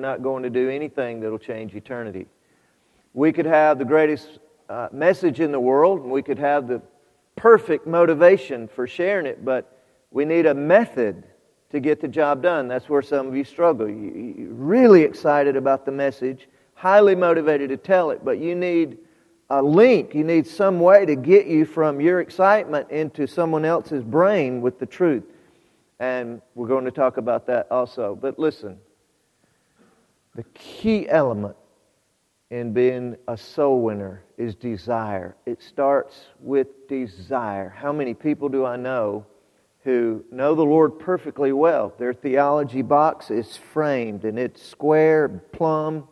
not going to do anything that'll change eternity. We could have the greatest message in the world, and we could have the perfect motivation for sharing it, but we need a method to get the job done. That's where some of you struggle. You're really excited about the message, highly motivated to tell it, but you need a link. You need some way to get you from your excitement into someone else's brain with the truth. And we're going to talk about that also. But listen, the key element in being a soul winner is desire. It starts with desire. How many people do I know who know the Lord perfectly well? Their theology box is framed and it's square and plumb,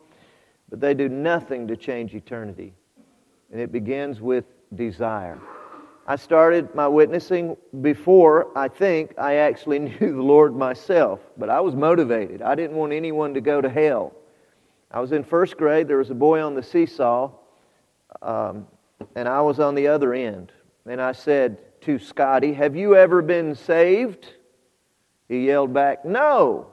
but they do nothing to change eternity. And it begins with desire. I started my witnessing before I think I actually knew the Lord myself, but I was motivated. I didn't want anyone to go to hell. I was in first grade. There was a boy on the seesaw, and I was on the other end. And I said to Scotty, "Have you ever been saved?" He yelled back, "No."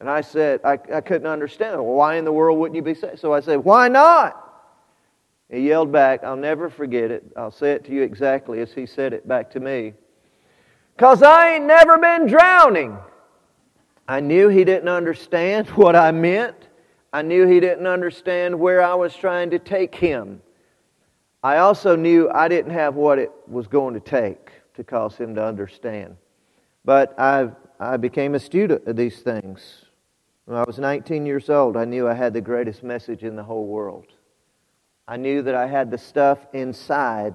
And I said, I couldn't understand. Well, why in the world wouldn't you be saved? So I said, "Why not?" He yelled back, I'll never forget it. I'll say it to you exactly as he said it back to me. "'Cause I ain't never been drowning." I knew he didn't understand what I meant. I knew he didn't understand where I was trying to take him. I also knew I didn't have what it was going to take to cause him to understand. But I became a student of these things. When I was 19 years old, I knew I had the greatest message in the whole world. I knew that I had the stuff inside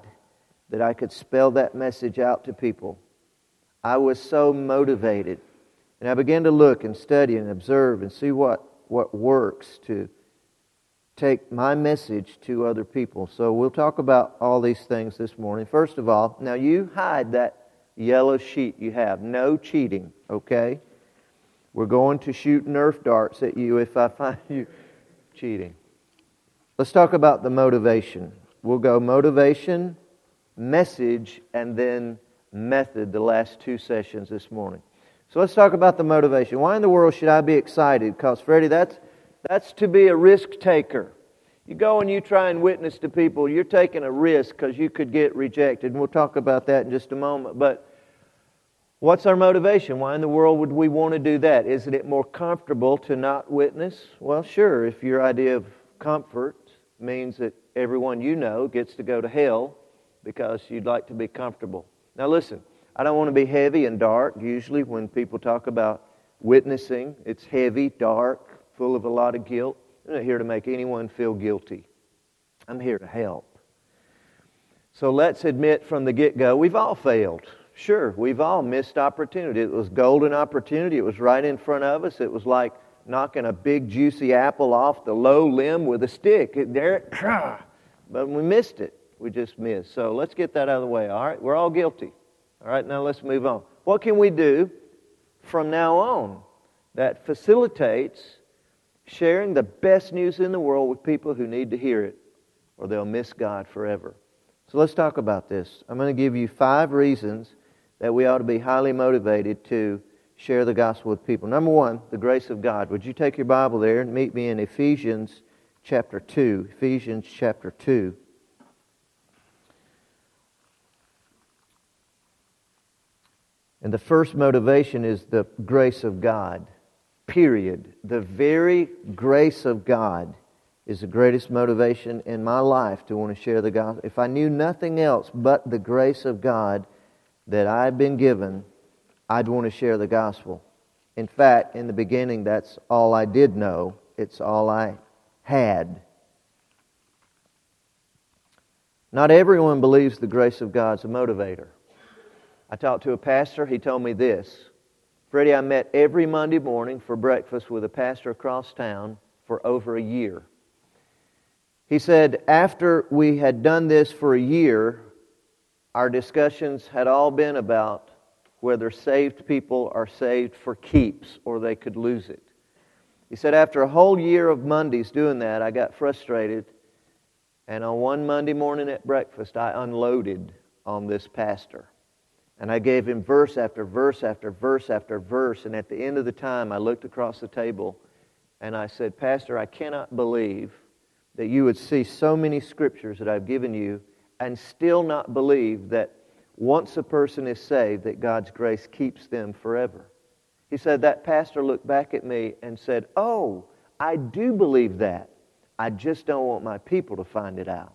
that I could spell that message out to people. I was so motivated. And I began to look and study and observe and see what works to take my message to other people. So we'll talk about all these things this morning. First of all, now you hide that yellow sheet you have. No cheating, okay? We're going to shoot Nerf darts at you if I find you cheating. Let's talk about the motivation. We'll go motivation, message, and then method, the last two sessions this morning. So let's talk about the motivation. Why in the world should I be excited? Because, Freddie, that's to be a risk taker. You go and you try and witness to people, you're taking a risk because you could get rejected. And we'll talk about that in just a moment. But what's our motivation? Why in the world would we want to do that? Isn't it more comfortable to not witness? Well, sure, if your idea of comfort means that everyone you know gets to go to hell because you'd like to be comfortable. Now listen, I don't want to be heavy and dark. Usually when people talk about witnessing, it's heavy, dark, full of a lot of guilt. I'm not here to make anyone feel guilty. I'm here to help. So let's admit from the get-go, we've all failed. Sure, we've all missed opportunity. It was golden opportunity. It was right in front of us. It was like knocking a big juicy apple off the low limb with a stick. But we missed it. We just missed. So let's get that out of the way. All right, we're all guilty. All right, now let's move on. What can we do from now on that facilitates sharing the best news in the world with people who need to hear it, or they'll miss God forever? So let's talk about this. I'm going to give you 5 reasons that we ought to be highly motivated to share the gospel with people. Number one, the grace of God. Would you take your Bible there and meet me in Ephesians chapter 2. Ephesians chapter 2. And the first motivation is the grace of God. Period. The very grace of God is the greatest motivation in my life to want to share the gospel. If I knew nothing else but the grace of God that I've been given, I'd want to share the gospel. In fact, in the beginning, that's all I did know. It's all I had. Not everyone believes the grace of God's a motivator. I talked to a pastor. He told me this. Freddie, I met every Monday morning for breakfast with a pastor across town for over a year. He said, after we had done this for a year, our discussions had all been about whether saved people are saved for keeps or they could lose it. He said, after a whole year of Mondays doing that, I got frustrated. And on one Monday morning at breakfast, I unloaded on this pastor. And I gave him verse after verse after verse after verse. And at the end of the time, I looked across the table and I said, Pastor, I cannot believe that you would see so many scriptures that I've given you and still not believe that once a person is saved, that God's grace keeps them forever. He said, that pastor looked back at me and said, oh, I do believe that. I just don't want my people to find it out.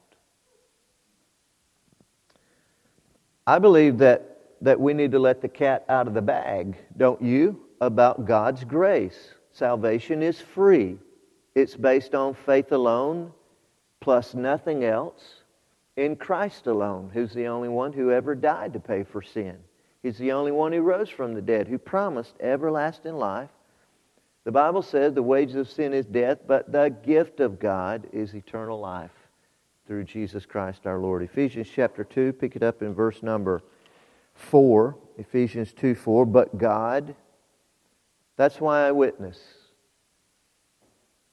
I believe that we need to let the cat out of the bag, don't you, about God's grace. Salvation is free. It's based on faith alone, plus nothing else, in Christ alone, who's the only one who ever died to pay for sin. He's the only one who rose from the dead, who promised everlasting life. The Bible says the wages of sin is death, but the gift of God is eternal life through Jesus Christ our Lord. Ephesians chapter 2, pick it up in verse number 4, Ephesians 2, 4, but God, that's why I witness,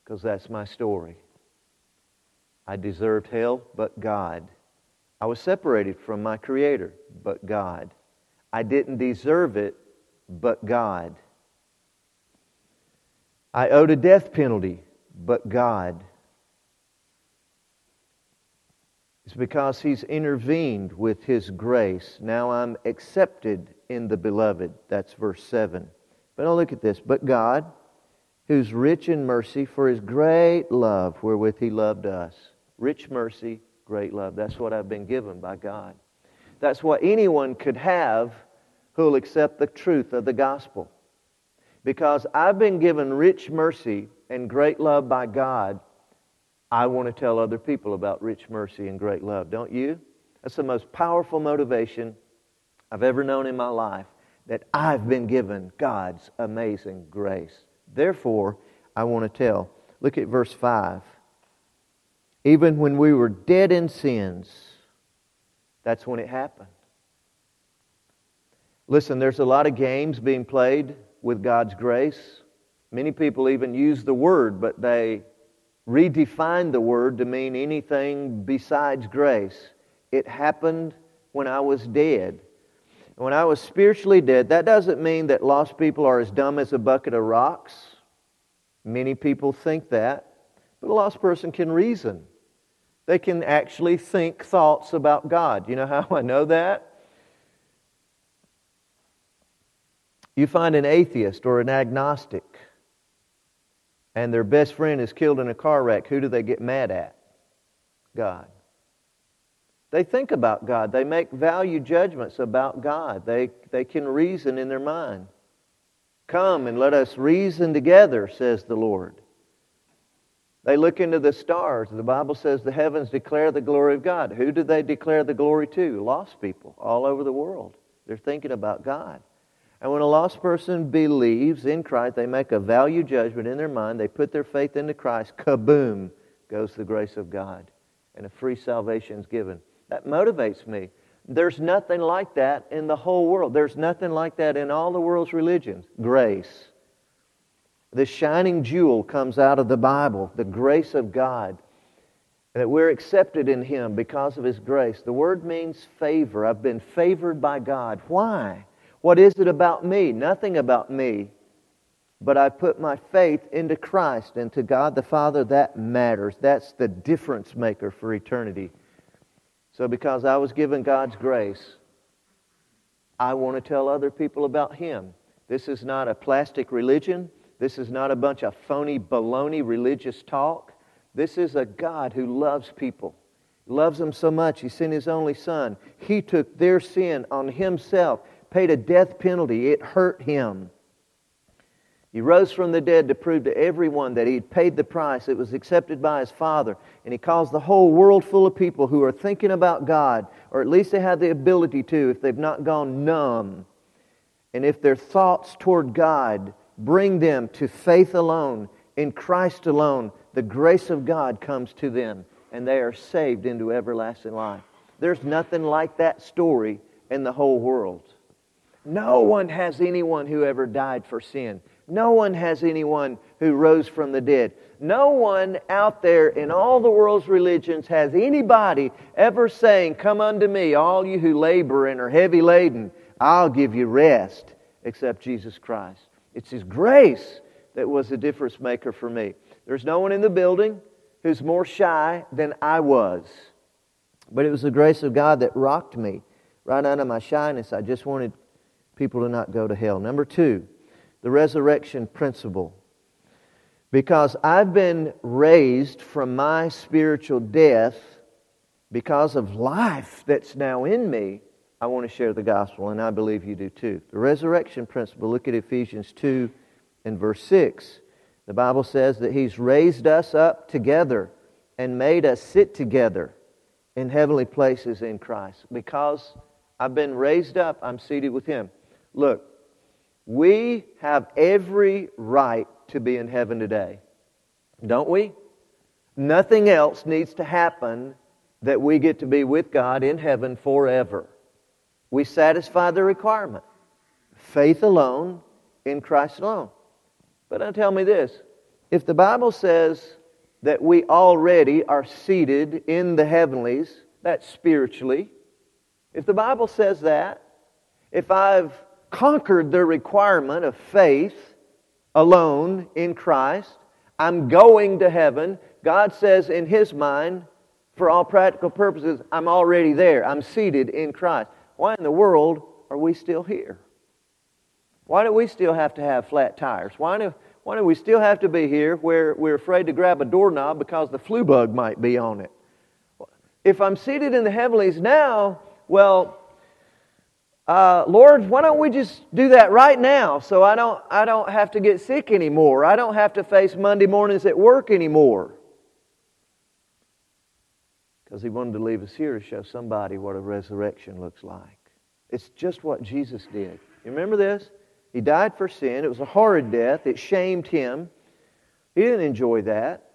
because that's my story. I deserved hell, but God. I was separated from my Creator, but God. I didn't deserve it, but God. I owed a death penalty, but God. It's because He's intervened with His grace. Now I'm accepted in the Beloved. That's verse 7. But now look at this. But God, who's rich in mercy for His great love wherewith He loved us. Rich mercy, great love. That's what I've been given by God. That's what anyone could have who'll accept the truth of the gospel. Because I've been given rich mercy and great love by God, I want to tell other people about rich mercy and great love, don't you? That's the most powerful motivation I've ever known in my life, that I've been given God's amazing grace. Therefore, I want to tell. Look at verse 5. Even when we were dead in sins, that's when it happened. Listen, there's a lot of games being played with God's grace. Many people even use the word, but they redefine the word to mean anything besides grace. It happened when I was dead. When I was spiritually dead, that doesn't mean that lost people are as dumb as a bucket of rocks. Many people think that. But a lost person can reason. They can actually think thoughts about God. You know how I know that? You find an atheist or an agnostic, and their best friend is killed in a car wreck. Who do they get mad at? God. They think about God. They make value judgments about God. They can reason in their mind. Come and let us reason together, says the Lord. They look into the stars. The Bible says the heavens declare the glory of God. Who do they declare the glory to? Lost people all over the world. They're thinking about God. And when a lost person believes in Christ, they make a value judgment in their mind. They put their faith into Christ. Kaboom goes the grace of God. And a free salvation is given. That motivates me. There's nothing like that in the whole world. There's nothing like that in all the world's religions. Grace. The shining jewel comes out of the Bible, the grace of God, and that we're accepted in Him because of His grace. The word means favor. I've been favored by God. Why? What is it about me? Nothing about me. But I put my faith into Christ and to God the Father. That matters. That's the difference maker for eternity. So because I was given God's grace, I want to tell other people about Him. This is not a plastic religion. This is not a bunch of phony, baloney religious talk. This is a God who loves people. He loves them so much, He sent His only Son. He took their sin on Himself, paid a death penalty. It hurt Him. He rose from the dead to prove to everyone that He had paid the price. It was accepted by His Father. And He caused the whole world full of people who are thinking about God, or at least they have the ability to if they've not gone numb. And if their thoughts toward God bring them to faith alone, in Christ alone, the grace of God comes to them and they are saved into everlasting life. There's nothing like that story in the whole world. No one has anyone who ever died for sin. No one has anyone who rose from the dead. No one out there in all the world's religions has anybody ever saying, come unto me, all you who labor and are heavy laden, I'll give you rest, except Jesus Christ. It's His grace that was a difference maker for me. There's no one in the building who's more shy than I was. But it was the grace of God that rocked me right out of my shyness. I just wanted people to not go to hell. Number two, the resurrection principle. Because I've been raised from my spiritual death because of life that's now in me, I want to share the gospel, and I believe you do too. The resurrection principle, look at Ephesians 2 and verse 6. The Bible says that He's raised us up together and made us sit together in heavenly places in Christ. Because I've been raised up, I'm seated with Him. Look, we have every right to be in heaven today, don't we? Nothing else needs to happen that we get to be with God in heaven forever. We satisfy the requirement. Faith alone, in Christ alone. But now tell me this. If the Bible says that we already are seated in the heavenlies, that's spiritually. If the Bible says that, if I've conquered the requirement of faith alone in Christ, I'm going to heaven. God says in His mind, for all practical purposes, I'm already there. I'm seated in Christ. Why in the world are we still here? Why do we still have to have flat tires? Why do we still have to be here where we're afraid to grab a doorknob because the flu bug might be on it? If I'm seated in the heavenlies now, well, Lord, why don't we just do that right now so I don't have to get sick anymore. I don't have to face Monday mornings at work anymore. Because He wanted to leave us here to show somebody what a resurrection looks like. It's just what Jesus did. You remember this? He died for sin. It was a horrid death. It shamed Him. He didn't enjoy that.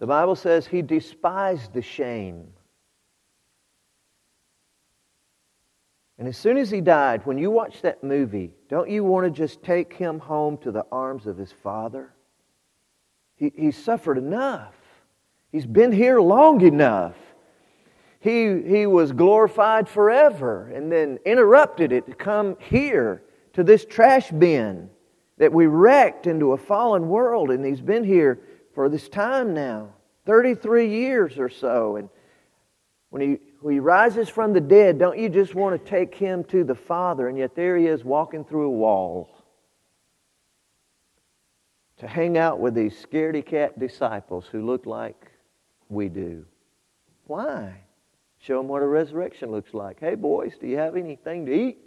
The Bible says He despised the shame. And as soon as He died, when you watch that movie, don't you want to just take Him home to the arms of His Father? He suffered enough. He's been here long enough. He was glorified forever and then interrupted it to come here to this trash bin that we wrecked into a fallen world. And He's been here for this time now, 33 years or so. And when he rises from the dead, don't you just want to take Him to the Father? And yet there He is walking through a wall to hang out with these scaredy-cat disciples who look like we do. Why? Show them what a resurrection looks like. Hey, boys, do you have anything to eat?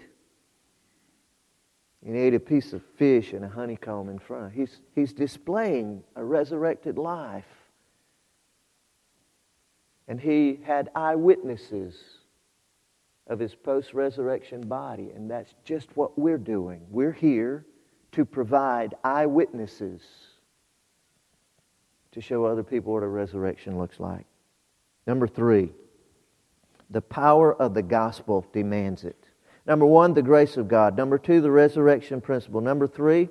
And he ate a piece of fish and a honeycomb in front of him. He's displaying a resurrected life. And he had eyewitnesses of his post-resurrection body. And that's just what we're doing. We're here to provide eyewitnesses to show other people what a resurrection looks like. Number three, the power of the gospel demands it. Number one, the grace of God. Number two, the resurrection principle. Number three,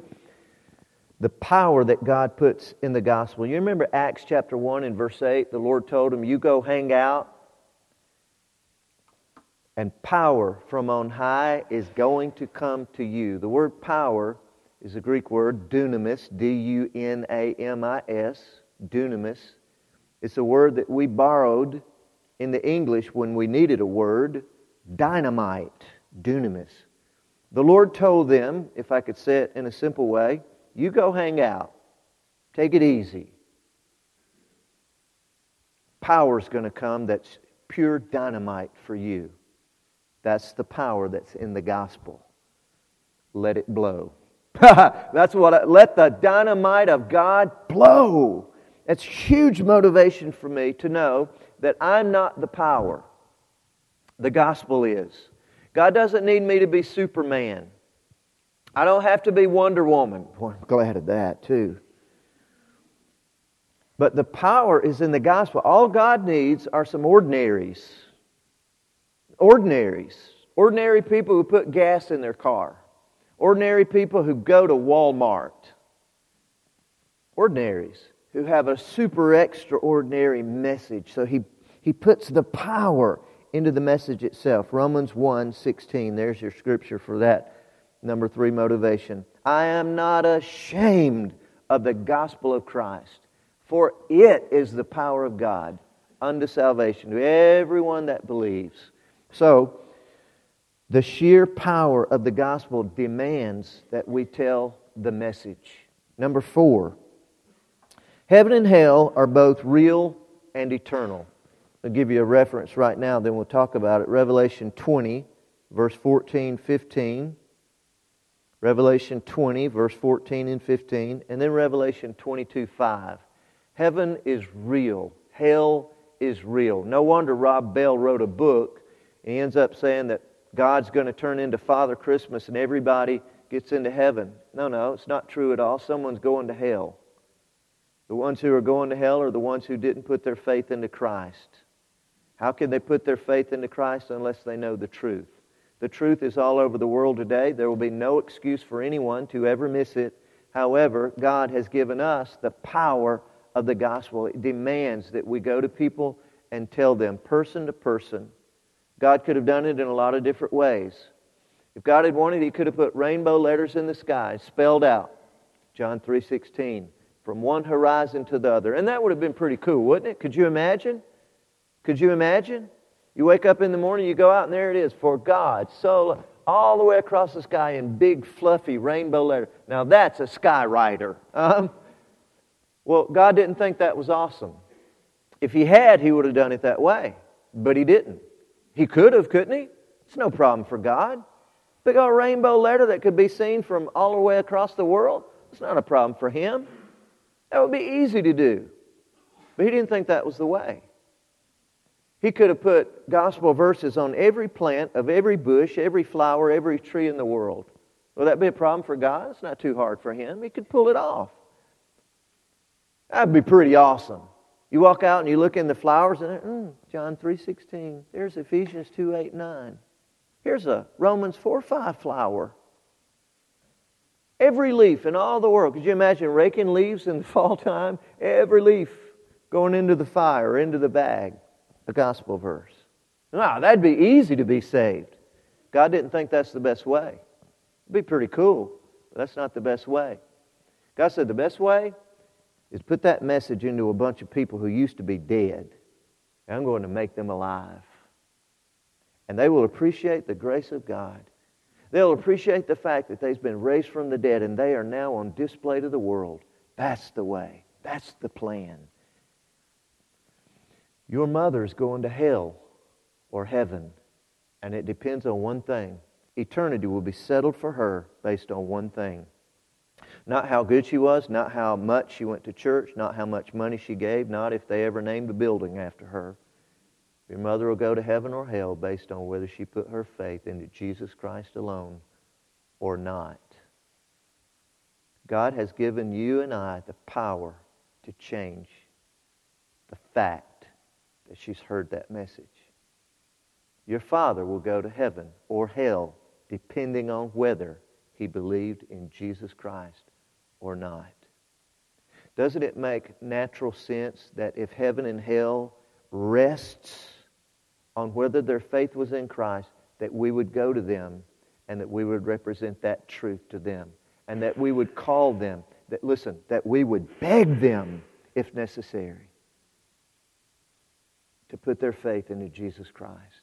the power that God puts in the gospel. You remember Acts chapter 1 and verse 8, the Lord told him, you go hang out, and power from on high is going to come to you. The word power is a Greek word, dunamis, D-U-N-A-M-I-S, dunamis. It's a word that we borrowed in the English when we needed a word, dynamite, dunamis. The Lord told them, if I could say it in a simple way, you go hang out, take it easy. Power's going to come that's pure dynamite for you. That's the power that's in the gospel. Let it blow. That's what let the dynamite of God blow. That's huge motivation for me to know that I'm not the power. The gospel is. God doesn't need me to be Superman. I don't have to be Wonder Woman. Boy, I'm glad of that too. But the power is in the gospel. All God needs are some ordinaries. Ordinaries. Ordinary people who put gas in their car. Ordinary people who go to Walmart. Ordinaries who have a super extraordinary message. So he puts the power into the message itself. Romans 1:16, there's your scripture for that. Number three motivation. I am not ashamed of the gospel of Christ, for it is the power of God unto salvation to everyone that believes. So, the sheer power of the gospel demands that we tell the message. Number 4, heaven and hell are both real and eternal. I'll give you a reference right now, then we'll talk about it. Revelation 20, verse 14, 15. Revelation 20, verse 14 and 15. And then Revelation 22, 5. Heaven is real. Hell is real. No wonder Rob Bell wrote a book. He ends up saying that God's going to turn into Father Christmas and everybody gets into heaven. No, it's not true at all. Someone's going to hell. The ones who are going to hell are the ones who didn't put their faith into Christ. How can they put their faith into Christ unless they know the truth? The truth is all over the world today. There will be no excuse for anyone to ever miss it. However, God has given us the power of the gospel. It demands that we go to people and tell them person to person. God could have done it in a lot of different ways. If God had wanted, He could have put rainbow letters in the sky, spelled out, John 3:16, from one horizon to the other. And that would have been pretty cool, wouldn't it? Could you imagine? Could you imagine? You wake up in the morning, you go out, and there it is. For God, so all the way across the sky in big, fluffy rainbow letter. Now that's a skywriter. Well, God didn't think that was awesome. If He had, He would have done it that way. But He didn't. He could have, couldn't He? It's no problem for God. Big old rainbow letter that could be seen from all the way across the world. It's not a problem for Him. That would be easy to do. But He didn't think that was the way. He could have put gospel verses on every plant of every bush, every flower, every tree in the world. Will that be a problem for God? It's not too hard for Him. He could pull it off. That'd be pretty awesome. You walk out and you look in the flowers and John 3:16. There's Ephesians 2:8-9. Here's a Romans 4:5 flower. Every leaf in all the world. Could you imagine raking leaves in the fall time? Every leaf going into the fire, into the bag. A gospel verse. Now, that'd be easy to be saved. God didn't think that's the best way. It'd be pretty cool, but that's not the best way. God said the best way is put that message into a bunch of people who used to be dead. And I'm going to make them alive. And they will appreciate the grace of God. They'll appreciate the fact that they've been raised from the dead and they are now on display to the world. That's the way. That's the plan. Your mother's going to hell or heaven, and it depends on one thing. Eternity will be settled for her based on one thing. Not how good she was, not how much she went to church, not how much money she gave, not if they ever named a building after her. Your mother will go to heaven or hell based on whether she put her faith into Jesus Christ alone or not. God has given you and I the power to change the fact. She's heard that message. Your father will go to heaven or hell depending on whether he believed in Jesus Christ or not. Doesn't it make natural sense that if heaven and hell rests on whether their faith was in Christ, that we would go to them and that we would represent that truth to them and that we would call them, that we would beg them if necessary to put their faith into Jesus Christ.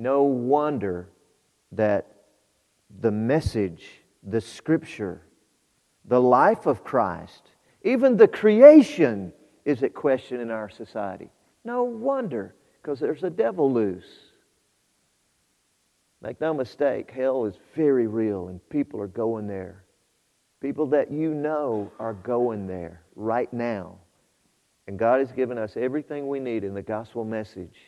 No wonder that the message, the Scripture, the life of Christ, even the creation is at question in our society. No wonder, because there's a devil loose. Make no mistake, hell is very real and people are going there. People that you know are going there right now. And God has given us everything we need in the gospel message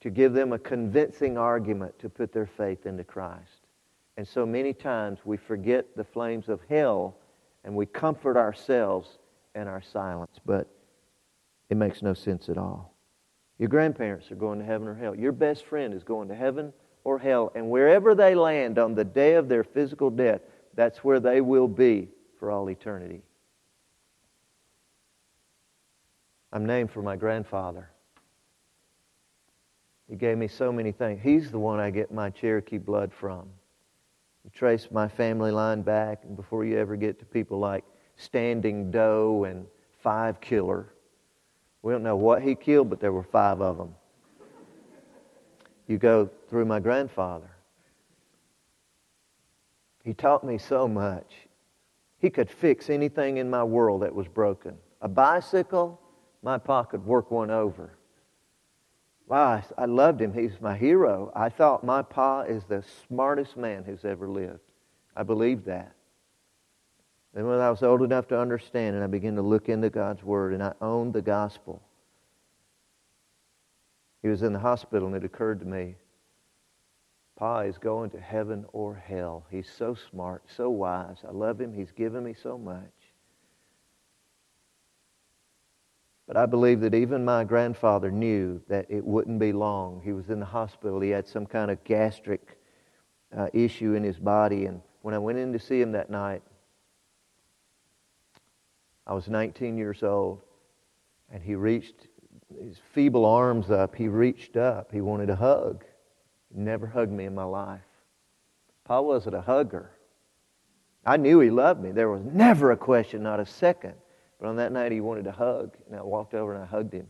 to give them a convincing argument to put their faith into Christ. And so many times we forget the flames of hell and we comfort ourselves in our silence. But it makes no sense at all. Your grandparents are going to heaven or hell. Your best friend is going to heaven or hell. And wherever they land on the day of their physical death, that's where they will be for all eternity. I'm named for my grandfather. He gave me so many things. He's the one I get my Cherokee blood from. trace my family line back, and before you ever get to people like Standing Doe and Five Killer, we don't know what he killed, but there were five of them. You go through my grandfather. He taught me so much. He could fix anything in my world that was broken. A bicycle, my pa could work one over. Wow, I loved him. He's my hero. I thought my pa is the smartest man who's ever lived. I believed that. Then when I was old enough to understand, and I began to look into God's Word, and I owned the gospel. He was in the hospital, and it occurred to me, Pa is going to heaven or hell. He's so smart, so wise. I love him. He's given me so much. But I believe that even my grandfather knew that it wouldn't be long. He was in the hospital. He had some kind of gastric issue in his body. And when I went in to see him that night, I was 19 years old, and he reached his feeble arms up. He reached up. He wanted a hug. He never hugged me in my life. Pa wasn't a hugger. I knew he loved me. There was never a question, not a second. But on that night, he wanted a hug, and I walked over and I hugged him.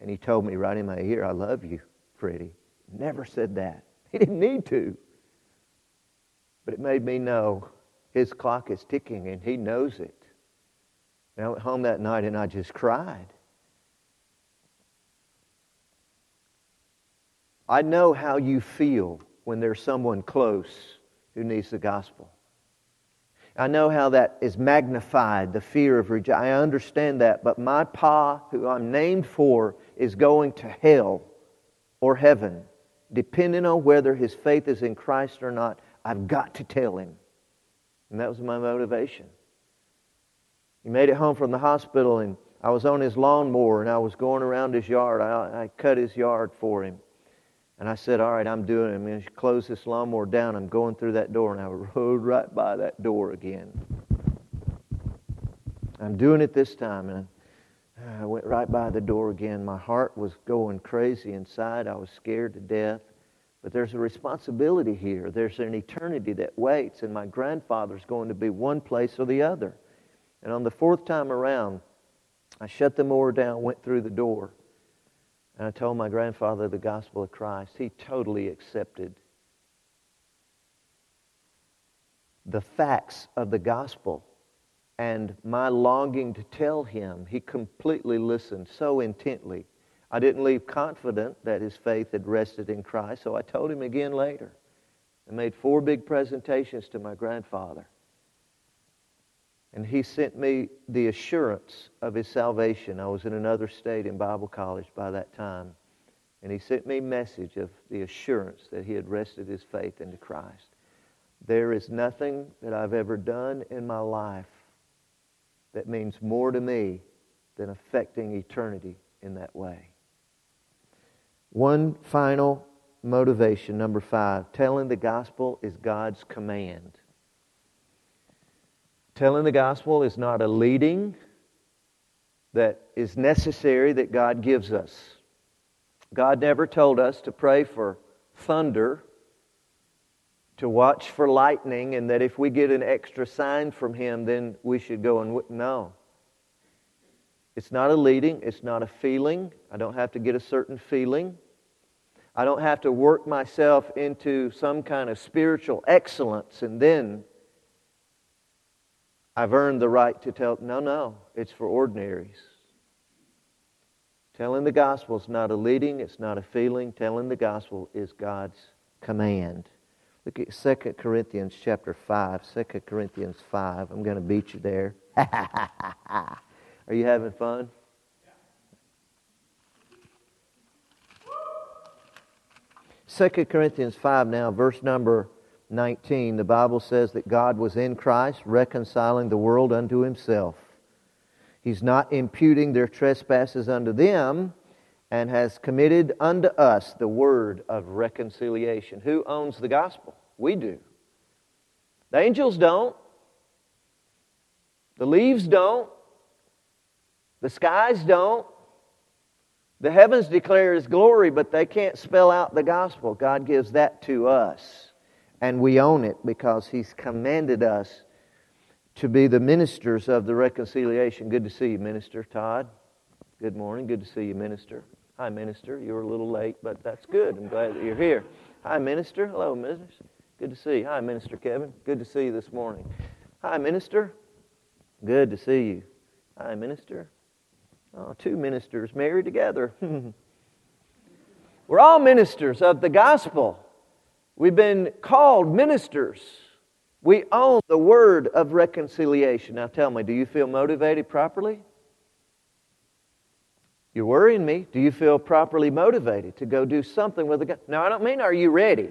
And he told me right in my ear, "I love you, Freddie." Never said that. He didn't need to. But it made me know his clock is ticking, and he knows it. And I went home that night and I just cried. I know how you feel when there's someone close who needs the gospel. I know how that is magnified, the fear of rejection. I understand that, but my pa, who I'm named for, is going to hell or heaven. Depending on whether his faith is in Christ or not, I've got to tell him. And that was my motivation. He made it home from the hospital, and I was on his lawnmower, and I was going around his yard. I cut his yard for him. And I said, all right, I'm doing it. I'm going to close this lawnmower down. I'm going through that door, and I rode right by that door again. I'm doing it this time, and I went right by the door again. My heart was going crazy inside. I was scared to death. But there's a responsibility here. There's an eternity that waits, and my grandfather's going to be one place or the other. And on the fourth time around, I shut the mower down, went through the door, and I told my grandfather the gospel of Christ. He totally accepted the facts of the gospel and my longing to tell him. He completely listened so intently. I didn't leave confident that his faith had rested in Christ, so I told him again later. I made 4 big presentations to my grandfather. And he sent me the assurance of his salvation. I was in another state in Bible college by that time. And he sent me a message of the assurance that he had rested his faith into Christ. There is nothing that I've ever done in my life that means more to me than affecting eternity in that way. One final motivation, number 5. Telling the gospel is God's command. Telling the gospel is not a leading that is necessary that God gives us. God never told us to pray for thunder, to watch for lightning, and that if we get an extra sign from Him, then we should go and... No. It's not a leading. It's not a feeling. I don't have to get a certain feeling. I don't have to work myself into some kind of spiritual excellence and then I've earned the right to tell. No, it's for ordinaries. Telling the gospel is not a leading, it's not a feeling. Telling the gospel is God's command. Look at 2 Corinthians chapter 5. 2 Corinthians 5. I'm going to beat you there. Are you having fun? Yeah. 2 Corinthians 5 now, verse number 19, the Bible says that God was in Christ reconciling the world unto Himself. He's not imputing their trespasses unto them and has committed unto us the word of reconciliation. Who owns the gospel? We do. The angels don't. The leaves don't. The skies don't. The heavens declare His glory, but they can't spell out the gospel. God gives that to us. and we own it because He's commanded us to be the ministers of the reconciliation. Good to see you, Minister Todd. Good morning. Good to see you, Minister. Hi, Minister. You were a little late, but that's good. I'm glad that you're here. Hi, Minister. Hello, Minister. Good to see you. Hi, Minister Kevin. Good to see you this morning. Hi, Minister. Good to see you. Hi, Minister. Oh, two ministers married together. We're all ministers of the gospel. We've been called ministers. We own the word of reconciliation. Now tell me, do you feel motivated properly? You're worrying me. Do you feel properly motivated to go do something with the gospel? Now, I don't mean are you ready,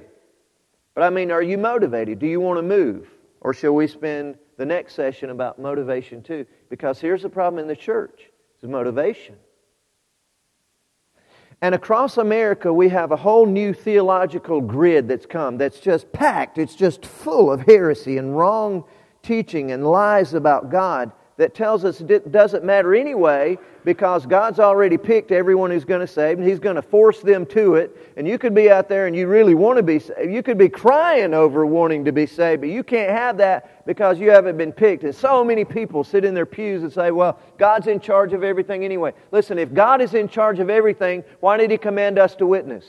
but I mean are you motivated? Do you want to move? Or shall we spend the next session about motivation too? Because here's the problem in the church. It's motivation. And across America, we have a whole new theological grid that's come, that's just packed. It's just full of heresy and wrong teaching and lies about God that tells us it doesn't matter anyway because God's already picked everyone who's going to save and He's going to force them to it. And you could be out there and you really want to be saved. You could be crying over wanting to be saved, but you can't have that because you haven't been picked. And so many people sit in their pews and say, well, God's in charge of everything anyway. Listen, if God is in charge of everything, why did He command us to witness?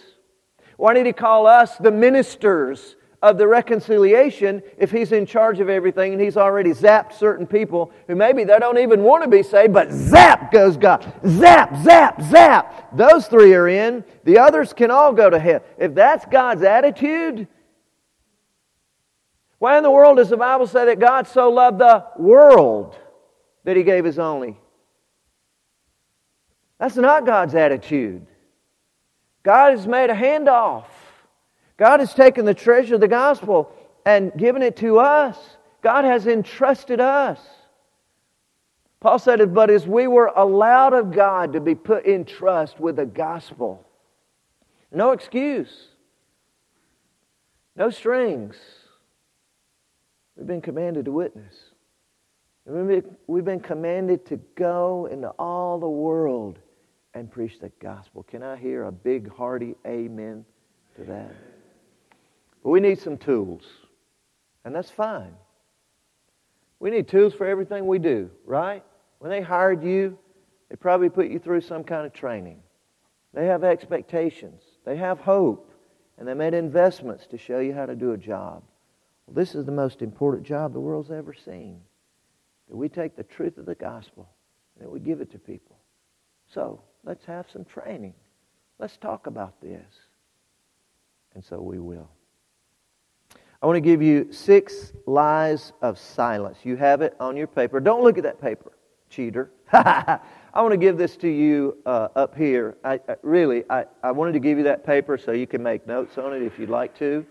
Why did He call us the ministers of the reconciliation if He's in charge of everything and He's already zapped certain people who maybe they don't even want to be saved, but zap goes God. Zap, zap, zap. Those three are in. The others can all go to hell. If that's God's attitude, why in the world does the Bible say that God so loved the world that He gave His only? That's not God's attitude. God has made a handoff. God has taken the treasure of the gospel and given it to us. God has entrusted us. Paul said, but as we were allowed of God to be put in trust with the gospel, no excuse, no strings. We've been commanded to witness. We've been commanded to go into all the world and preach the gospel. Can I hear a big, hearty amen to that? But we need some tools, and that's fine. We need tools for everything we do, right? When they hired you, they probably put you through some kind of training. They have expectations. They have hope, and they made investments to show you how to do a job. Well, this is the most important job the world's ever seen, that we take the truth of the gospel and that we give it to people. So let's have some training. Let's talk about this, and so we will. I want to give you 6 lies of silence. You have it on your paper. Don't look at that paper, cheater. I want to give this to you up here. I wanted to give you that paper so you can make notes on it if you'd like to.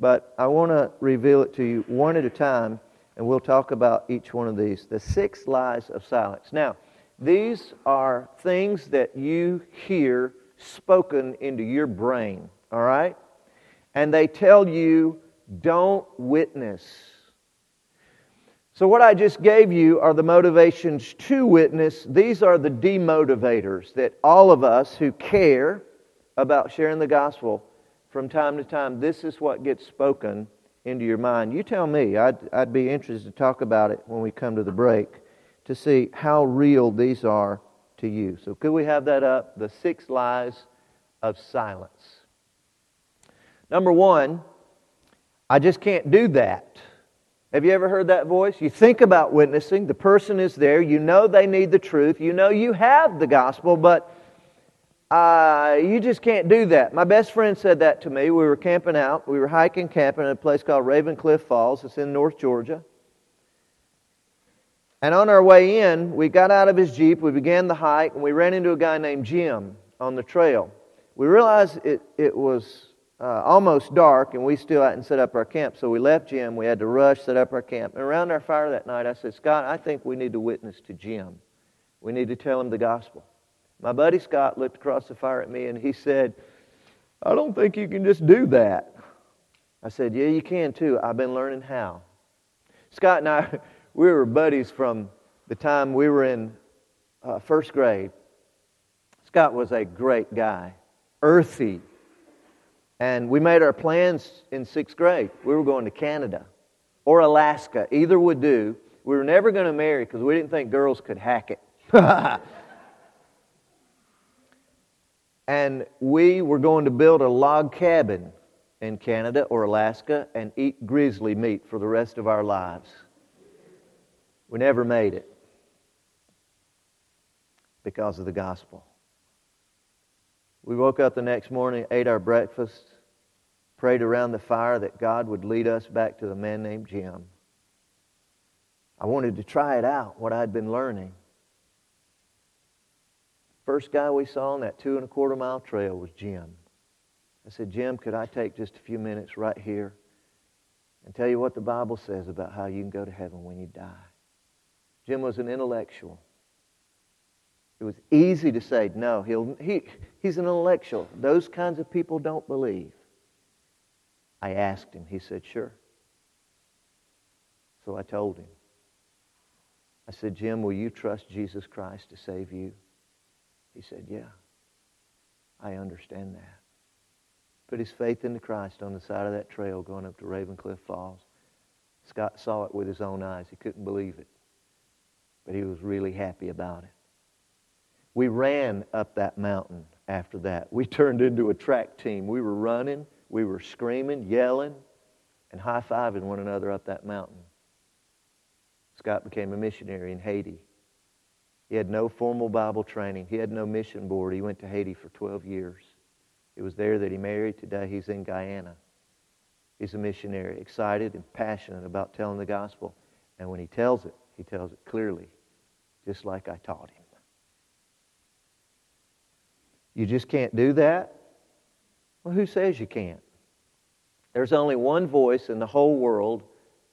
But I want to reveal it to you one at a time, and we'll talk about each one of these. The 6 lies of silence. Now, these are things that you hear spoken into your brain, all right? And they tell you, don't witness. So what I just gave you are the motivations to witness. These are the demotivators that all of us who care about sharing the gospel from time to time, this is what gets spoken into your mind. You tell me. I'd be interested to talk about it when we come to the break to see how real these are to you. So could we have that up? The 6 lies of silence. Number 1, I just can't do that. Have you ever heard that voice? You think about witnessing. The person is there. You know they need the truth. You know you have the gospel, but you just can't do that. My best friend said that to me. We were camping out. We were hiking, camping at a place called Raven Cliff Falls. It's in North Georgia. And on our way in, we got out of his Jeep. We began the hike, and we ran into a guy named Jim on the trail. We realized it was almost dark, and we still hadn't set up our camp. So we left Jim. We had to rush, set up our camp. And around our fire that night, I said, Scott, I think we need to witness to Jim. We need to tell him the gospel. My buddy Scott looked across the fire at me, and he said, I don't think you can just do that. I said, yeah, you can too. I've been learning how. Scott and I, we were buddies from the time we were in first grade. Scott was a great guy, earthy. And we made our plans in 6th grade. We were going to Canada or Alaska. Either would do. We were never going to marry because we didn't think girls could hack it. And we were going to build a log cabin in Canada or Alaska and eat grizzly meat for the rest of our lives. We never made it because of the gospel. We woke up the next morning, ate our breakfast, prayed around the fire that God would lead us back to the man named Jim. I wanted to try it out, what I'd been learning. First guy we saw on that 2 1/4 mile trail was Jim. I said, Jim, could I take just a few minutes right here and tell you what the Bible says about how you can go to heaven when you die? Jim was an intellectual. It was easy to say, no, he's an intellectual. Those kinds of people don't believe. I asked him. He said, sure. So I told him. I said, Jim, will you trust Jesus Christ to save you? He said, yeah, I understand that. Put his faith into Christ on the side of that trail going up to Raven Cliff Falls. Scott saw it with his own eyes. He couldn't believe it. But he was really happy about it. We ran up that mountain after that. We turned into a track team. We were running, we were screaming, yelling, and high-fiving one another up that mountain. Scott became a missionary in Haiti. He had no formal Bible training. He had no mission board. He went to Haiti for 12 years. It was there that he married. Today he's in Guyana. He's a missionary, excited and passionate about telling the gospel. And when he tells it clearly, just like I taught him. You just can't do that? Well, who says you can't? There's only one voice in the whole world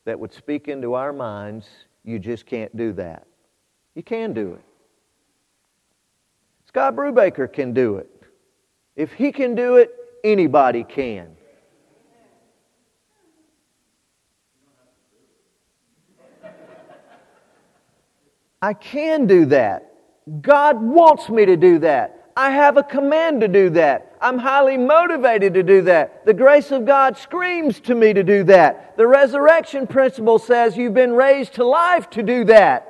that would speak into our minds, you just can't do that. You can do it. Scott Brubaker can do it. If he can do it, anybody can. I can do that. God wants me to do that. I have a command to do that. I'm highly motivated to do that. The grace of God screams to me to do that. The resurrection principle says you've been raised to life to do that.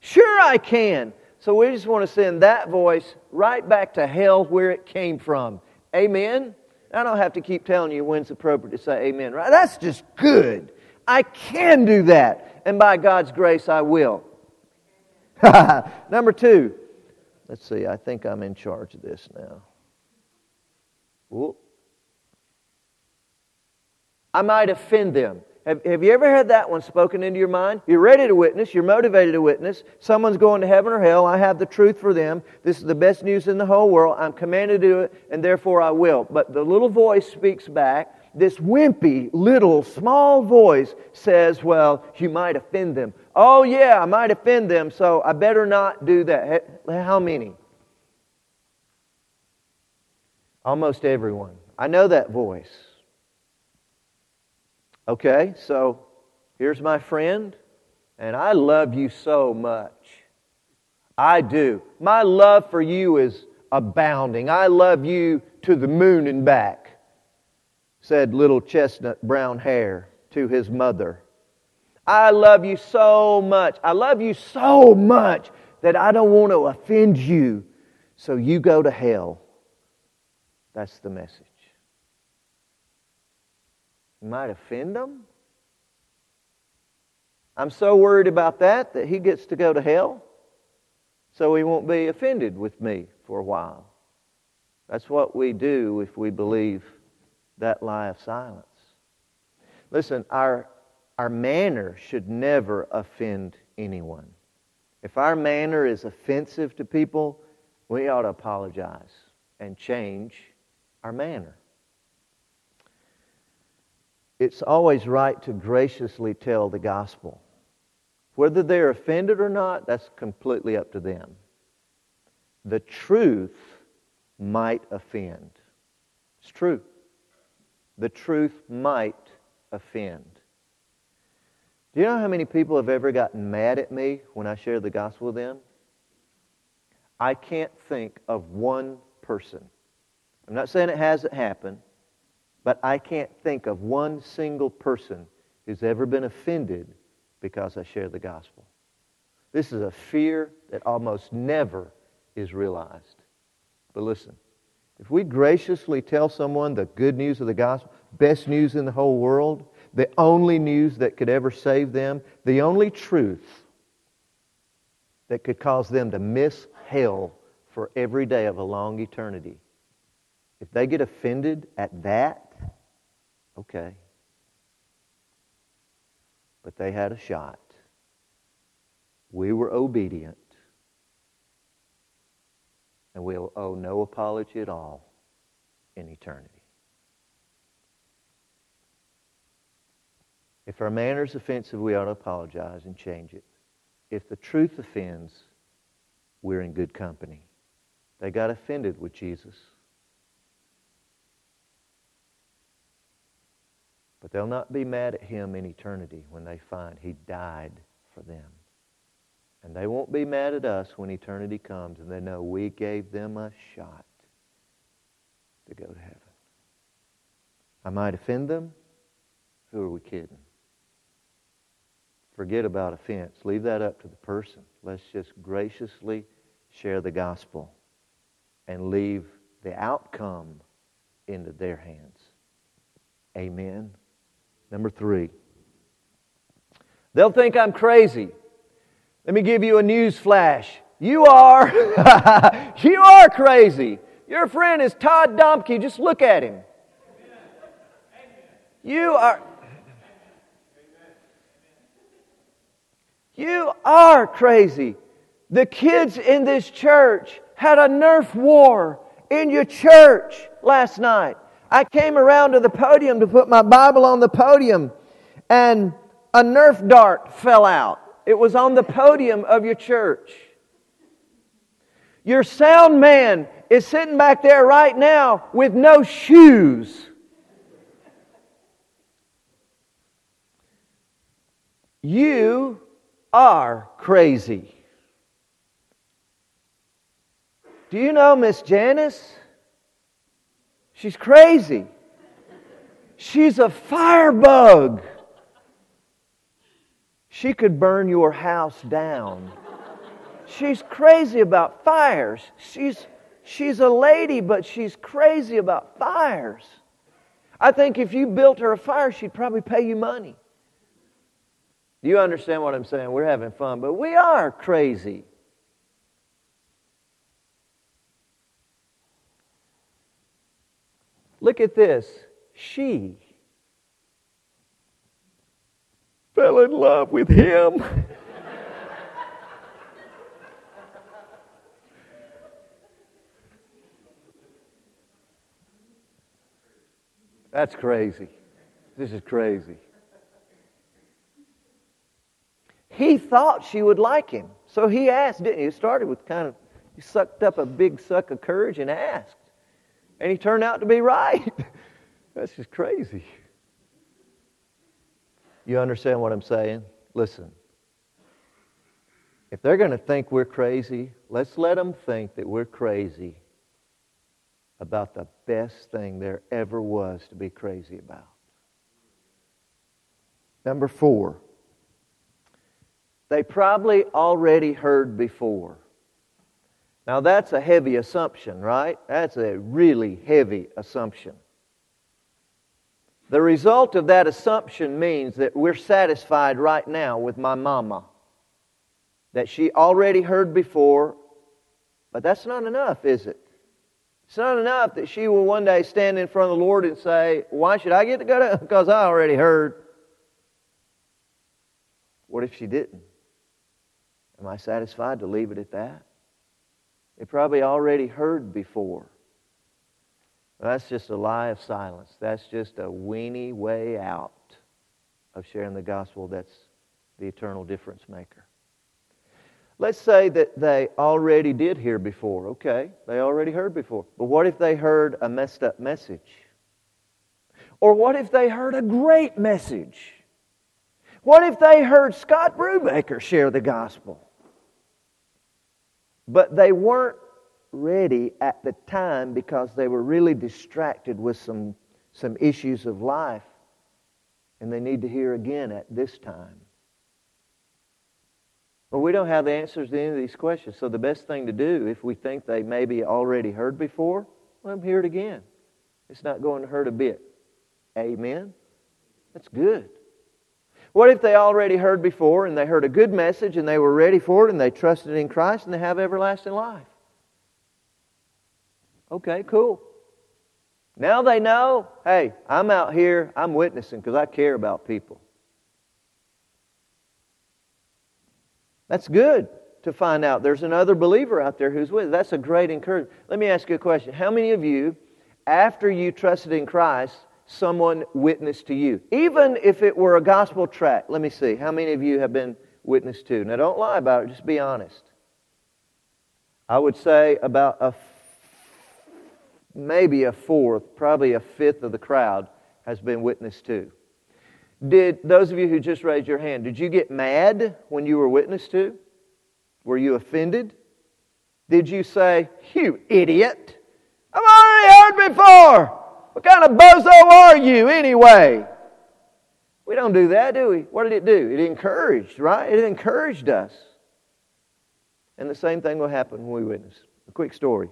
Sure, I can. So we just want to send that voice right back to hell where it came from. Amen? I don't have to keep telling you when it's appropriate to say amen, right? That's just good. I can do that. And by God's grace, I will. Number two. Let's see, I think I'm in charge of this now. Whoop. I might offend them. Have you ever had that one spoken into your mind? You're ready to witness. You're motivated to witness. Someone's going to heaven or hell. I have the truth for them. This is the best news in the whole world. I'm commanded to do it, and therefore I will. But the little voice speaks back. This wimpy, little, small voice says, well, you might offend them. Oh, yeah, I might offend them, so I better not do that. How many? Almost everyone. I know that voice. Okay, so here's my friend, and I love you so much. I do. My love for you is abounding. I love you to the moon and back, said little chestnut brown hair to his mother. I love you so much. I love you so much that I don't want to offend you, so you go to hell. That's the message. You might offend them. I'm so worried about that he gets to go to hell, so he won't be offended with me for a while. That's what we do if we believe that lie of silence. Listen, our manner should never offend anyone. If our manner is offensive to people, we ought to apologize and change our manner. It's always right to graciously tell the gospel. Whether they're offended or not, that's completely up to them. The truth might offend. It's true. The truth might offend. Do you know how many people have ever gotten mad at me when I share the gospel with them? I can't think of one person. I'm not saying it hasn't happened, but I can't think of one single person who's ever been offended because I share the gospel. This is a fear that almost never is realized. But listen, if we graciously tell someone the good news of the gospel, best news in the whole world, the only news that could ever save them, the only truth that could cause them to miss hell for every day of a long eternity. If they get offended at that, okay. But they had a shot. We were obedient. And we'll owe no apology at all in eternity. If our manner is offensive, we ought to apologize and change it. If the truth offends, we're in good company. They got offended with Jesus. But they'll not be mad at Him in eternity when they find He died for them. And they won't be mad at us when eternity comes and they know we gave them a shot to go to heaven. I might offend them. Who are we kidding? Forget about offense. Leave that up to the person. Let's just graciously share the gospel and leave the outcome into their hands. Amen. Number 3. They'll think I'm crazy. Let me give you a news flash. You are. You are crazy. Your friend is Todd Domke. Just look at him. You are. You are crazy. The kids in this church had a Nerf war in your church last night. I came around to the podium to put my Bible on the podium, and a Nerf dart fell out. It was on the podium of your church. Your sound man is sitting back there right now with no shoes. You are crazy. Do you know Miss Janice? She's crazy. She's a firebug. She could burn your house down. She's crazy about fires. She's a lady, but she's crazy about fires. I think if you built her a fire, she'd probably pay you money. You understand what I'm saying? We're having fun, but we are crazy. Look at this. She fell in love with him. That's crazy. This is crazy. He thought she would like him. So he asked, didn't he? It started with he sucked up a big suck of courage and asked. And he turned out to be right. That's just crazy. You understand what I'm saying? Listen. If they're going to think we're crazy, let's let them think that we're crazy about the best thing there ever was to be crazy about. Number 4. They probably already heard before. Now that's a heavy assumption, right? That's a really heavy assumption. The result of that assumption means that we're satisfied right now with my mama. That she already heard before, but that's not enough, is it? It's not enough that she will one day stand in front of the Lord and say, why should I get to go to? Because I already heard. What if she didn't? Am I satisfied to leave it at that? They probably already heard before. Well, that's just a lie of silence. That's just a weenie way out of sharing the gospel that's the eternal difference maker. Let's say that they already did hear before. Okay, they already heard before. But what if they heard a messed up message? Or what if they heard a great message? What if they heard Scott Brubaker share the gospel? But they weren't ready at the time because they were really distracted with some issues of life, and they need to hear again at this time. Well, we don't have the answers to any of these questions, so the best thing to do, if we think they maybe already heard before, let them hear it again. It's not going to hurt a bit. Amen? That's good. What if they already heard before and they heard a good message and they were ready for it and they trusted in Christ and they have everlasting life? Okay, cool. Now they know, hey, I'm out here, I'm witnessing because I care about people. That's good to find out. There's another believer out there who's with. That's a great encouragement. Let me ask you a question. How many of you, after you trusted in Christ, someone witnessed to you? Even if it were a gospel tract. Let me see. How many of you have been witnessed to? Now, don't lie about it. Just be honest. I would say about maybe a fourth, probably a fifth of the crowd has been witnessed to. Did those of you who just raised your hand, did you get mad when you were witnessed to? Were you offended? Did you say, "You idiot, I've already heard before. What kind of bozo are you anyway?" We don't do that, do we? What did it do? It encouraged, right? It encouraged us. And the same thing will happen when we witness. A quick story.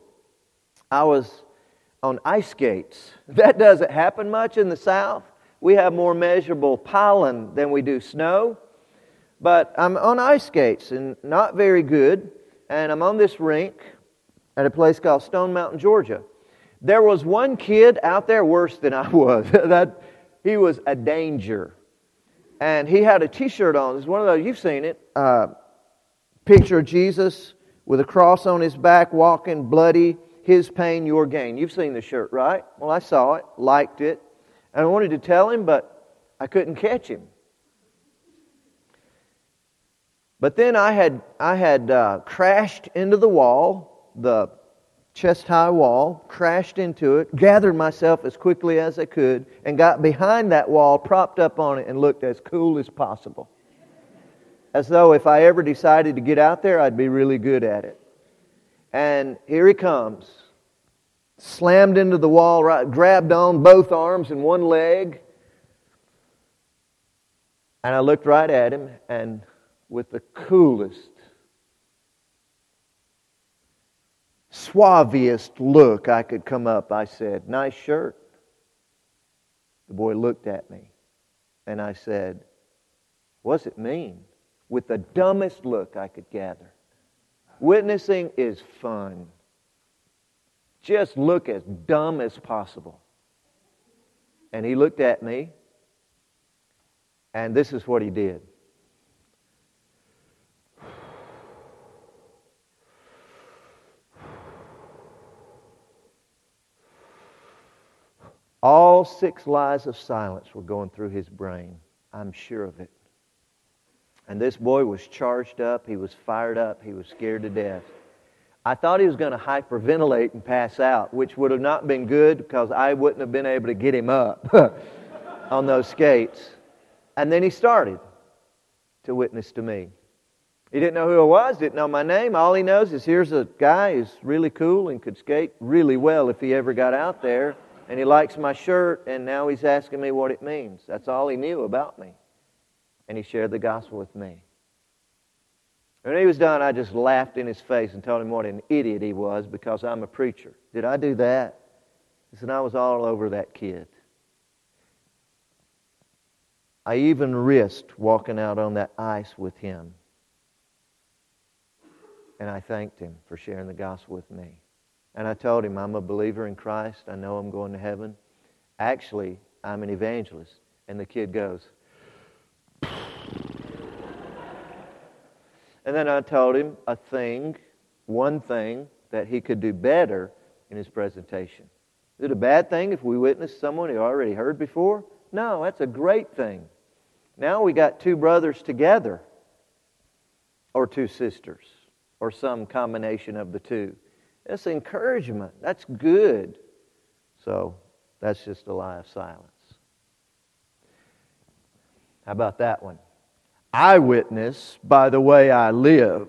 I was on ice skates. That doesn't happen much in the South. We have more measurable pollen than we do snow. But I'm on ice skates and not very good. And I'm on this rink at a place called Stone Mountain, Georgia. There was one kid out there worse than I was. He was a danger. And he had a t-shirt on. It's one of those, you've seen it. Picture of Jesus with a cross on his back, walking bloody. His pain, your gain. You've seen the shirt, right? Well, I saw it, liked it. And I wanted to tell him, but I couldn't catch him. But then I had crashed into the wall, the chest-high wall, crashed into it, gathered myself as quickly as I could, and got behind that wall, propped up on it, and looked as cool as possible. As though if I ever decided to get out there, I'd be really good at it. And here he comes. Slammed into the wall, right, grabbed on both arms and one leg. And I looked right at him, and with the coolest, suaviest look I could come up, I said, "Nice shirt." The boy looked at me, and I said, "What's it mean?" With the dumbest look I could gather. Witnessing is fun. Just look as dumb as possible. And he looked at me, and this is what he did. All six lies of silence were going through his brain. I'm sure of it. And this boy was charged up, he was fired up, he was scared to death. I thought he was going to hyperventilate and pass out, which would have not been good because I wouldn't have been able to get him up on those skates. And then he started to witness to me. He didn't know who I was, didn't know my name. All he knows is here's a guy who's really cool and could skate really well if he ever got out there, and he likes my shirt, and now he's asking me what it means. That's all he knew about me. And he shared the gospel with me. When he was done, I just laughed in his face and told him what an idiot he was because I'm a preacher. Did I do that? He said, I was all over that kid. I even risked walking out on that ice with him. And I thanked him for sharing the gospel with me. And I told him, I'm a believer in Christ. I know I'm going to heaven. Actually, I'm an evangelist. And the kid goes, and then I told him one thing that he could do better in his presentation. Is it a bad thing if we witness someone who already heard before? No, that's a great thing. Now we got two brothers together, or two sisters, or some combination of the two. That's encouragement. That's good. So that's just a lie of silence. How about that one? I witness by the way I live.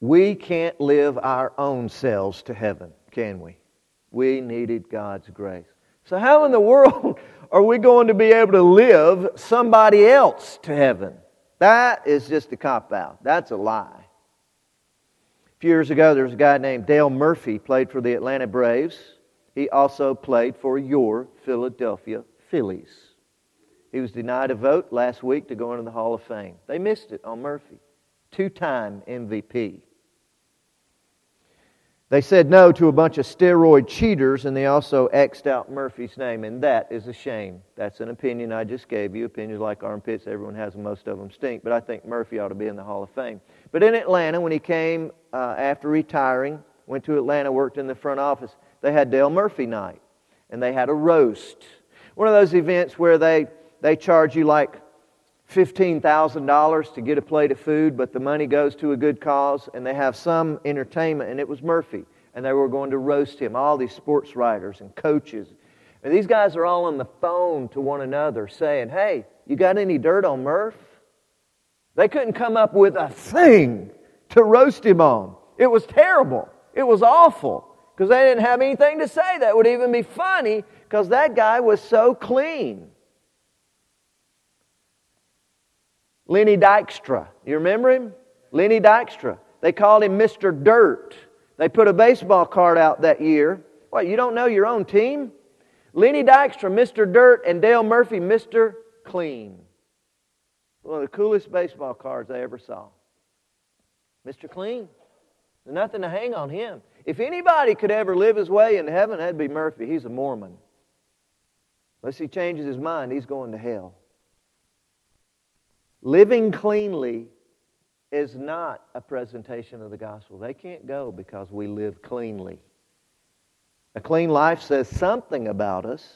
We can't live our own selves to heaven, can we? We needed God's grace. So how in the world are we going to be able to live somebody else to heaven? That is just a cop-out. That's a lie. A few years ago, there was a guy named Dale Murphy, played for the Atlanta Braves. He also played for your Philadelphia Phillies. He was denied a vote last week to go into the Hall of Fame. They missed it on Murphy. Two-time MVP. They said no to a bunch of steroid cheaters, and they also X'd out Murphy's name, and that is a shame. That's an opinion I just gave you. Opinions like armpits, everyone has them, most of them stink, but I think Murphy ought to be in the Hall of Fame. But in Atlanta, when he came after retiring, went to Atlanta, worked in the front office, they had Dale Murphy night, and they had a roast. One of those events where they charge you like $15,000 to get a plate of food, but the money goes to a good cause, and they have some entertainment, and it was Murphy, and they were going to roast him, all these sports writers and coaches. And these guys are all on the phone to one another saying, hey, you got any dirt on Murph? They couldn't come up with a thing to roast him on. It was terrible. It was awful, because they didn't have anything to say that would even be funny, because that guy was so clean. Lenny Dykstra. You remember him? Lenny Dykstra. They called him Mr. Dirt. They put a baseball card out that year. What, you don't know your own team? Lenny Dykstra, Mr. Dirt, and Dale Murphy, Mr. Clean. One of the coolest baseball cards I ever saw. Mr. Clean. There's nothing to hang on him. If anybody could ever live his way into heaven, that'd be Murphy. He's a Mormon. Unless he changes his mind, he's going to hell. Living cleanly is not a presentation of the gospel. They can't go because we live cleanly. A clean life says something about us,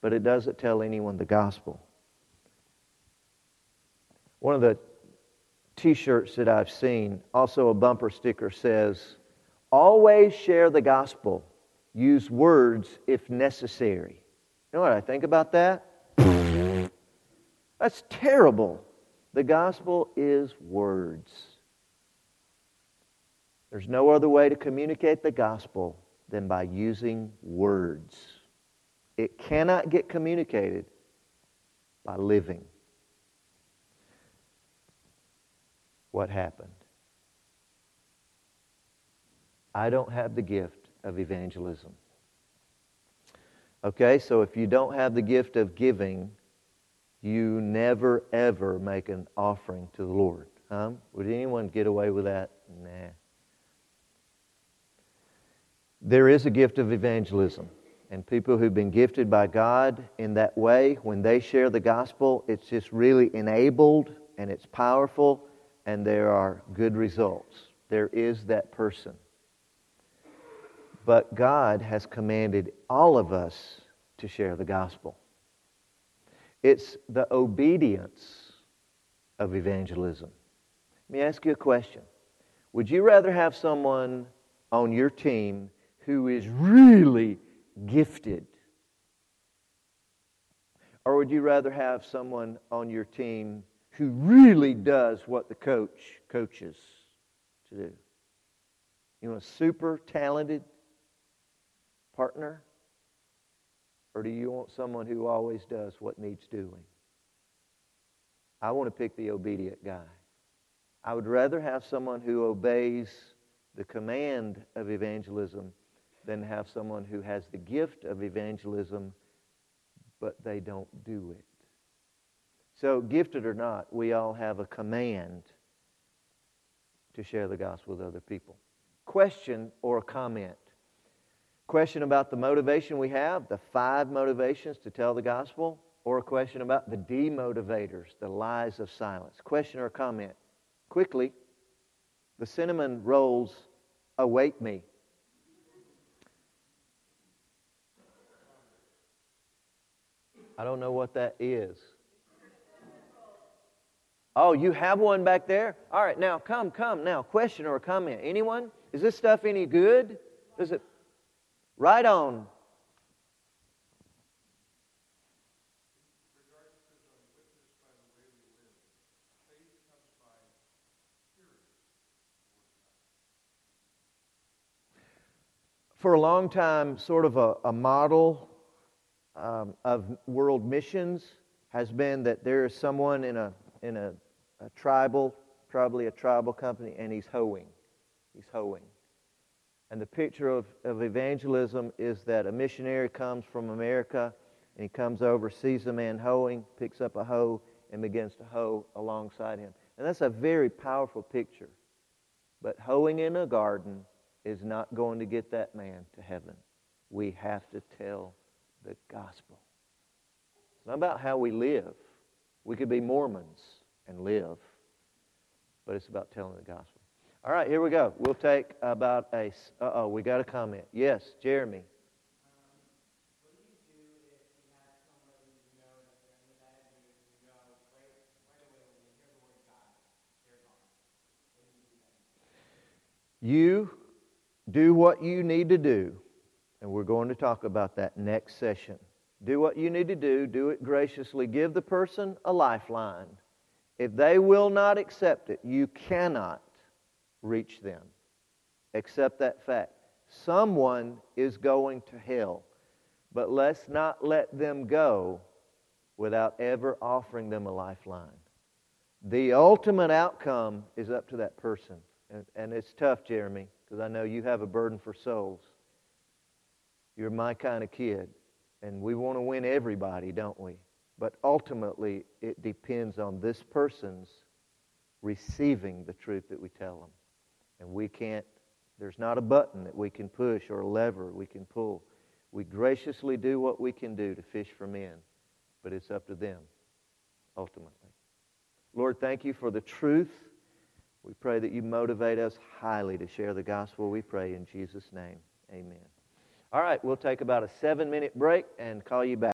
but it doesn't tell anyone the gospel. One of the t-shirts that I've seen, also a bumper sticker, says, always share the gospel. Use words if necessary. You know what I think about that? That's terrible. The gospel is words. There's no other way to communicate the gospel than by using words. It cannot get communicated by living. What happened? I don't have the gift of evangelism. Okay, so if you don't have the gift of giving, you never, ever make an offering to the Lord. Huh? Would anyone get away with that? Nah. There is a gift of evangelism. And people who've been gifted by God in that way, when they share the gospel, it's just really enabled and it's powerful and there are good results. There is that person. But God has commanded all of us to share the gospel. It's the obedience of evangelism. Let me ask you a question. Would you rather have someone on your team who is really gifted? Or would you rather have someone on your team who really does what the coach coaches to do? You want a super talented partner? Or do you want someone who always does what needs doing? I want to pick the obedient guy. I would rather have someone who obeys the command of evangelism than have someone who has the gift of evangelism, but they don't do it. So, gifted or not, we all have a command to share the gospel with other people. Question or comment? Question about the motivation we have, the five motivations to tell the gospel, or a question about the demotivators, the lies of silence. Question or comment? Quickly, the cinnamon rolls await me. I don't know what that is. Oh, you have one back there? All right, now come now. Question or comment? Anyone? Is this stuff any good? Is it? Right on. for a long time, sort of a model of world missions has been that there is someone in a tribal, probably a tribal company, and he's hoeing. And the picture of evangelism is that a missionary comes from America, and he comes over, sees a man hoeing, picks up a hoe, and begins to hoe alongside him. And that's a very powerful picture. But hoeing in a garden is not going to get that man to heaven. We have to tell the gospel. It's not about how we live. We could be Mormons and live, but it's about telling the gospel. All right, here we go. We'll take about a... Uh-oh, we got a comment. Yes, Jeremy. You do what you need to do, and we're going to talk about that next session. Do what you need to do it graciously. Give the person a lifeline. If they will not accept it, you cannot reach them. Accept that fact. Someone is going to hell, but let's not let them go without ever offering them a lifeline. The ultimate outcome is up to that person. And it's tough, Jeremy, because I know you have a burden for souls. You're my kind of kid, and we want to win everybody, don't we? But ultimately, it depends on this person's receiving the truth that we tell them. And we can't, there's not a button that we can push or a lever we can pull. We graciously do what we can do to fish for men, but it's up to them, ultimately. Lord, thank you for the truth. We pray that you motivate us highly to share the gospel. We pray in Jesus' name. Amen. All right, we'll take about a 7-minute break and call you back.